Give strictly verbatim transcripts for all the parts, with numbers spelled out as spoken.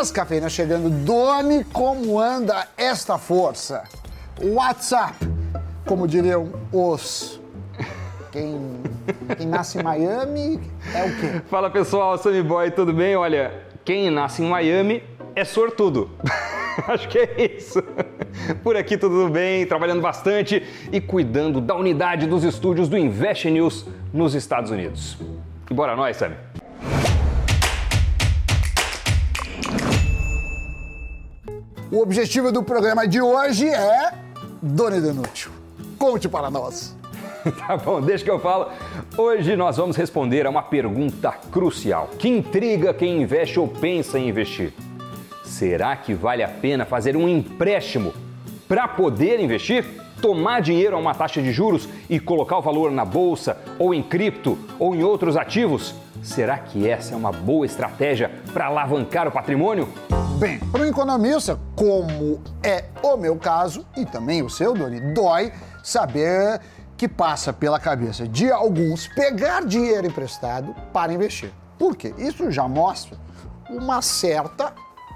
Mas, Cafeína Chegando, dome como anda esta força. WhatsApp, como diriam os... Quem, quem nasce em Miami é o quê? Fala, pessoal, Sammy Boy, tudo bem? Olha, quem nasce em Miami é sortudo. Acho que é isso. Por aqui tudo bem, trabalhando bastante e cuidando da unidade dos estúdios do Invest News nos Estados Unidos. E bora nós, Sammy. O objetivo do programa de hoje é... Dona Edenútil, conte para nós. Tá bom, deixa que eu falo. Hoje nós vamos responder a uma pergunta crucial que intriga quem investe ou pensa em investir. Será que vale a pena fazer um empréstimo para poder investir? Tomar dinheiro a uma taxa de juros e colocar o valor na bolsa, ou em cripto, ou em outros ativos? Será que essa é uma boa estratégia para alavancar o patrimônio? Bem, para um economista, como é o meu caso e também o seu, Doni, dói saber que passa pela cabeça de alguns pegar dinheiro emprestado para investir. Por quê? Isso já mostra uma certa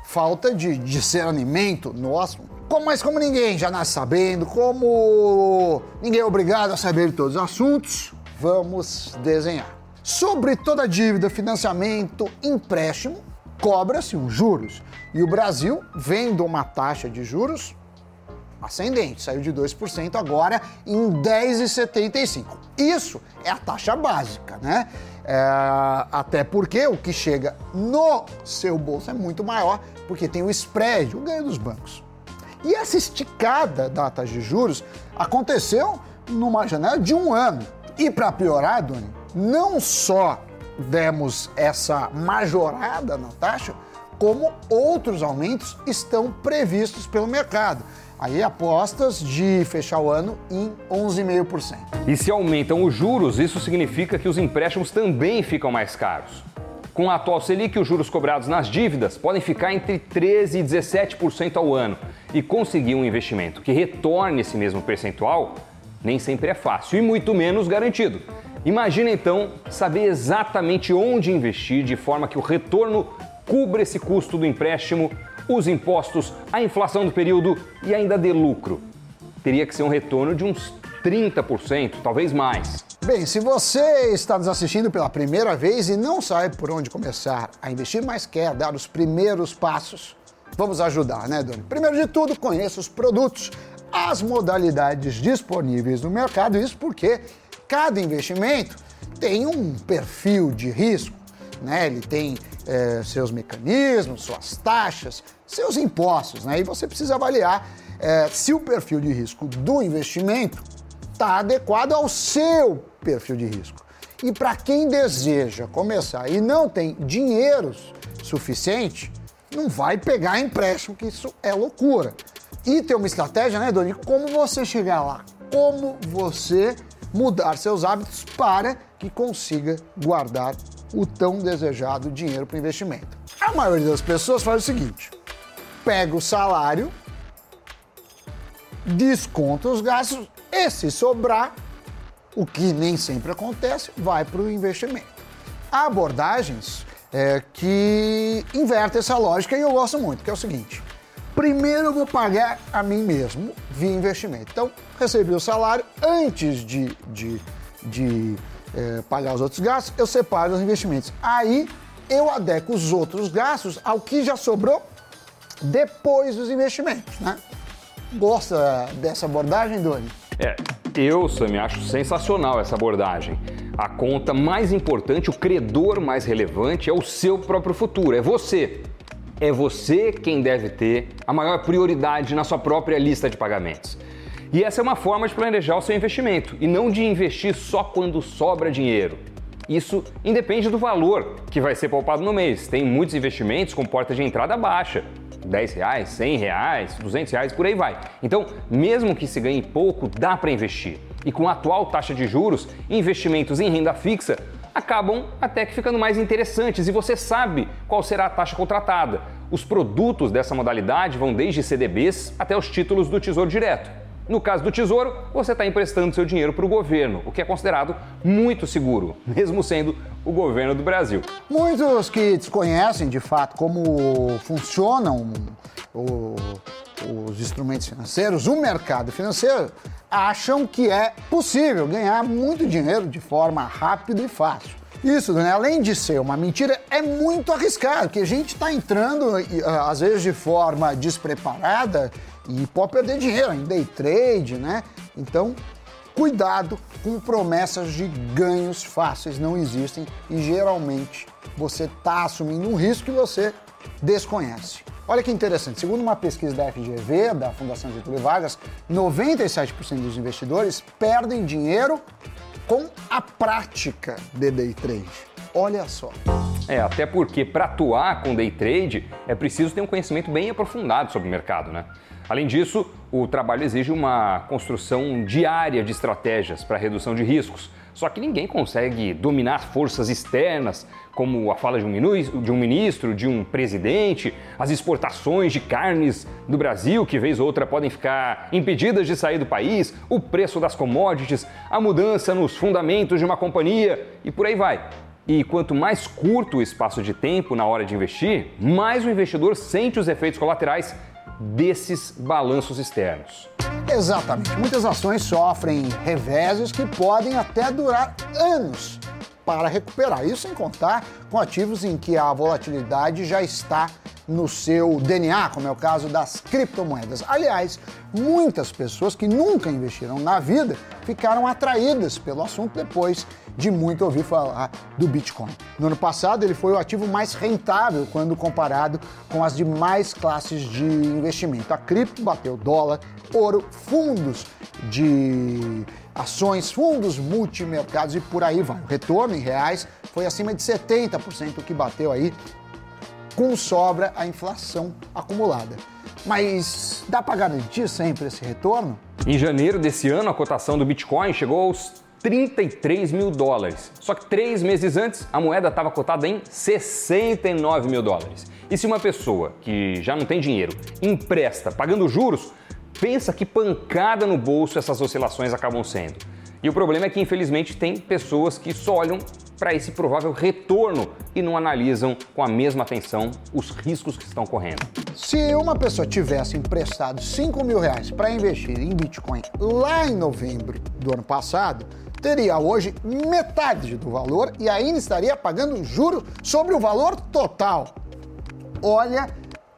falta de discernimento nosso. Como, mas como ninguém já nasce sabendo, como ninguém é obrigado a saber de todos os assuntos, vamos desenhar. Sobre toda dívida, financiamento, empréstimo, cobra-se os juros. E o Brasil vem de uma taxa de juros ascendente, saiu de dois por cento agora em dez vírgula setenta e cinco por cento. Isso é a taxa básica, né? É, até porque o que chega no seu bolso é muito maior, porque tem o spread, o ganho dos bancos. E essa esticada da taxa de juros aconteceu numa janela de um ano. E para piorar, Doni, não só demos essa majorada na taxa, como outros aumentos estão previstos pelo mercado. Aí apostas de fechar o ano em onze vírgula cinco por cento. E se aumentam os juros, isso significa que os empréstimos também ficam mais caros. Com a atual Selic, os juros cobrados nas dívidas podem ficar entre treze por cento e dezessete por cento ao ano. E conseguir um investimento que retorne esse mesmo percentual nem sempre é fácil e muito menos garantido. Imagina, então, saber exatamente onde investir de forma que o retorno cubra esse custo do empréstimo, os impostos, a inflação do período e ainda dê lucro. Teria que ser um retorno de uns trinta por cento, talvez mais. Bem, se você está nos assistindo pela primeira vez e não sabe por onde começar a investir, mas quer dar os primeiros passos, vamos ajudar, né, Doni? Primeiro de tudo, conheça os produtos, as modalidades disponíveis no mercado, isso porque cada investimento tem um perfil de risco, né? Ele tem É, seus mecanismos, suas taxas, seus impostos, né? E você precisa avaliar é, se o perfil de risco do investimento está adequado ao seu perfil de risco. E para quem deseja começar e não tem dinheiro suficiente, não vai pegar empréstimo, que isso é loucura. E tem uma estratégia, né, Doni? Como você chegar lá, como você mudar seus hábitos para que consiga guardar o tão desejado dinheiro para investimento. A maioria das pessoas faz o seguinte: pega o salário, desconta os gastos e, se sobrar, o que nem sempre acontece, vai para o investimento. Há abordagens é, que invertem essa lógica e eu gosto muito, que é o seguinte: primeiro eu vou pagar a mim mesmo via investimento. Então, recebi o salário, antes de... de, de É, pagar os outros gastos, eu separo os investimentos. Aí eu adequo os outros gastos ao que já sobrou depois dos investimentos, né? Gosta dessa abordagem, Doni? É, eu, Sammy, acho sensacional essa abordagem. A conta mais importante, o credor mais relevante é o seu próprio futuro, é você. É você quem deve ter a maior prioridade na sua própria lista de pagamentos. E essa é uma forma de planejar o seu investimento e não de investir só quando sobra dinheiro. Isso independe do valor que vai ser poupado no mês. Tem muitos investimentos com porta de entrada baixa, dez reais, cem reais, duzentos reais, por aí vai. Então, mesmo que se ganhe pouco, dá para investir. E com a atual taxa de juros, investimentos em renda fixa acabam até que ficando mais interessantes e você sabe qual será a taxa contratada. Os produtos dessa modalidade vão desde C D Bs até os títulos do Tesouro Direto. No caso do Tesouro, você está emprestando seu dinheiro para o governo, o que é considerado muito seguro, mesmo sendo o governo do Brasil. Muitos que desconhecem, de fato, como funcionam o, os instrumentos financeiros, o mercado financeiro, acham que é possível ganhar muito dinheiro de forma rápida e fácil. Isso, né? Além de ser uma mentira, é muito arriscado, porque a gente está entrando, às vezes, de forma despreparada e pode perder dinheiro em day trade, né? Então, cuidado com promessas de ganhos fáceis, não existem e, geralmente, você está assumindo um risco que você desconhece. Olha que interessante, segundo uma pesquisa da F G V, da Fundação Getúlio Vargas, noventa e sete por cento dos investidores perdem dinheiro com a prática de day trade. Olha só. É, até porque para atuar com day trade é preciso ter um conhecimento bem aprofundado sobre o mercado, né? Além disso, o trabalho exige uma construção diária de estratégias para redução de riscos. Só que ninguém consegue dominar forças externas, como a fala de um ministro, de um presidente, as exportações de carnes do Brasil, que vez ou outra podem ficar impedidas de sair do país, o preço das commodities, a mudança nos fundamentos de uma companhia e por aí vai. E quanto mais curto o espaço de tempo na hora de investir, mais o investidor sente os efeitos colaterais desses balanços externos. Exatamente. Muitas ações sofrem reveses que podem até durar anos para recuperar. Isso sem contar com ativos em que a volatilidade já está no seu D N A, como é o caso das criptomoedas. Aliás, muitas pessoas que nunca investiram na vida ficaram atraídas pelo assunto depois de muito ouvir falar do Bitcoin. No ano passado, ele foi o ativo mais rentável quando comparado com as demais classes de investimento. A cripto bateu dólar, ouro, fundos de ações, fundos multimercados e por aí vai. O retorno em reais foi acima de setenta por cento, o que bateu aí com sobra a inflação acumulada. Mas dá para garantir sempre esse retorno? Em janeiro desse ano, a cotação do Bitcoin chegou aos trinta e três mil dólares. Só que três meses antes, a moeda estava cotada em sessenta e nove mil dólares. E se uma pessoa que já não tem dinheiro empresta pagando juros, pensa que pancada no bolso essas oscilações acabam sendo. E o problema é que, infelizmente, tem pessoas que só olham para esse provável retorno e não analisam com a mesma atenção os riscos que estão correndo. Se uma pessoa tivesse emprestado cinco mil reais para investir em Bitcoin lá em novembro do ano passado, teria hoje metade do valor e ainda estaria pagando juros sobre o valor total. Olha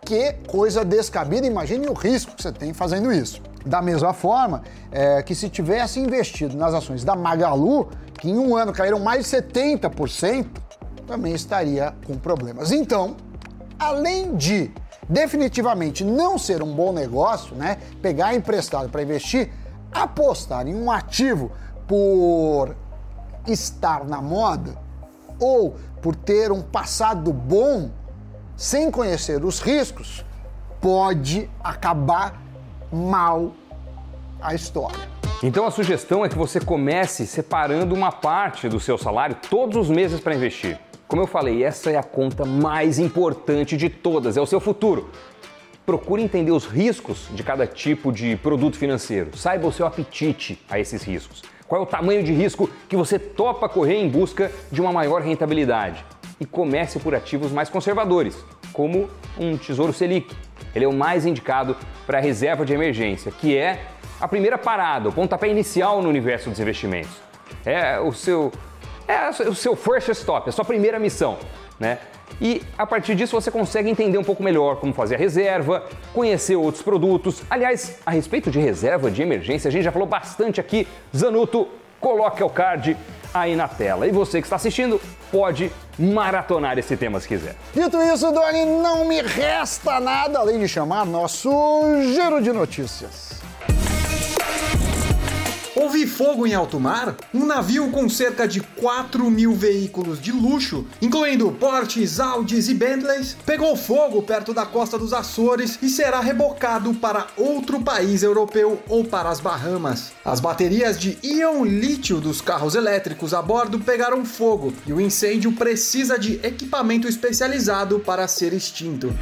que coisa descabida, imagine o risco que você tem fazendo isso. Da mesma forma é, que se tivesse investido nas ações da Magalu, que em um ano caíram mais de setenta por cento, também estaria com problemas. Então, além de definitivamente não ser um bom negócio, né, pegar emprestado para investir, apostar em um ativo por estar na moda ou por ter um passado bom, sem conhecer os riscos, pode acabar mal a história. Então a sugestão é que você comece separando uma parte do seu salário todos os meses para investir. Como eu falei, essa é a conta mais importante de todas, é o seu futuro. Procure entender os riscos de cada tipo de produto financeiro. Saiba o seu apetite a esses riscos. Qual é o tamanho de risco que você topa correr em busca de uma maior rentabilidade? E comece por ativos mais conservadores, como um Tesouro Selic. Ele é o mais indicado para a reserva de emergência, que é a primeira parada, o pontapé inicial no universo dos investimentos. É o seu, é o seu first stop, a sua primeira missão, né? E a partir disso você consegue entender um pouco melhor como fazer a reserva, conhecer outros produtos. Aliás, a respeito de reserva de emergência, a gente já falou bastante aqui. Zanuto, coloca o card aí na tela. E você que está assistindo pode maratonar esse tema se quiser. Dito isso, Doni, não me resta nada além de chamar nosso giro de notícias. Houve fogo em alto mar? Um navio com cerca de quatro mil veículos de luxo, incluindo Porsches, Audis e Bentleys, pegou fogo perto da costa dos Açores e será rebocado para outro país europeu ou para as Bahamas. As baterias de íon-lítio dos carros elétricos a bordo pegaram fogo e o incêndio precisa de equipamento especializado para ser extinto.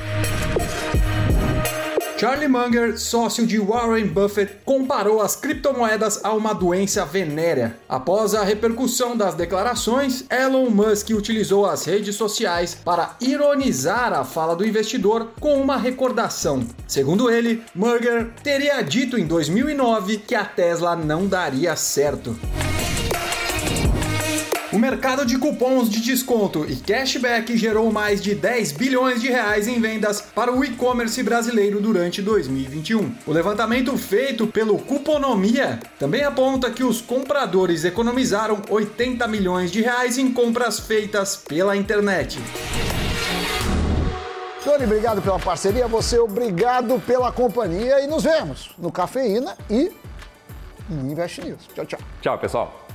Charlie Munger, sócio de Warren Buffett, comparou as criptomoedas a uma doença venérea. Após a repercussão das declarações, Elon Musk utilizou as redes sociais para ironizar a fala do investidor com uma recordação. Segundo ele, Munger teria dito em dois mil e nove que a Tesla não daria certo. O mercado de cupons de desconto e cashback gerou mais de dez bilhões de reais em vendas para o e-commerce brasileiro durante dois mil e vinte e um. O levantamento feito pelo Cuponomia também aponta que os compradores economizaram oitenta milhões de reais em compras feitas pela internet. Tony, obrigado pela parceria, você obrigado pela companhia e nos vemos no Cafeína e no Invest News. Tchau, tchau. Tchau, pessoal.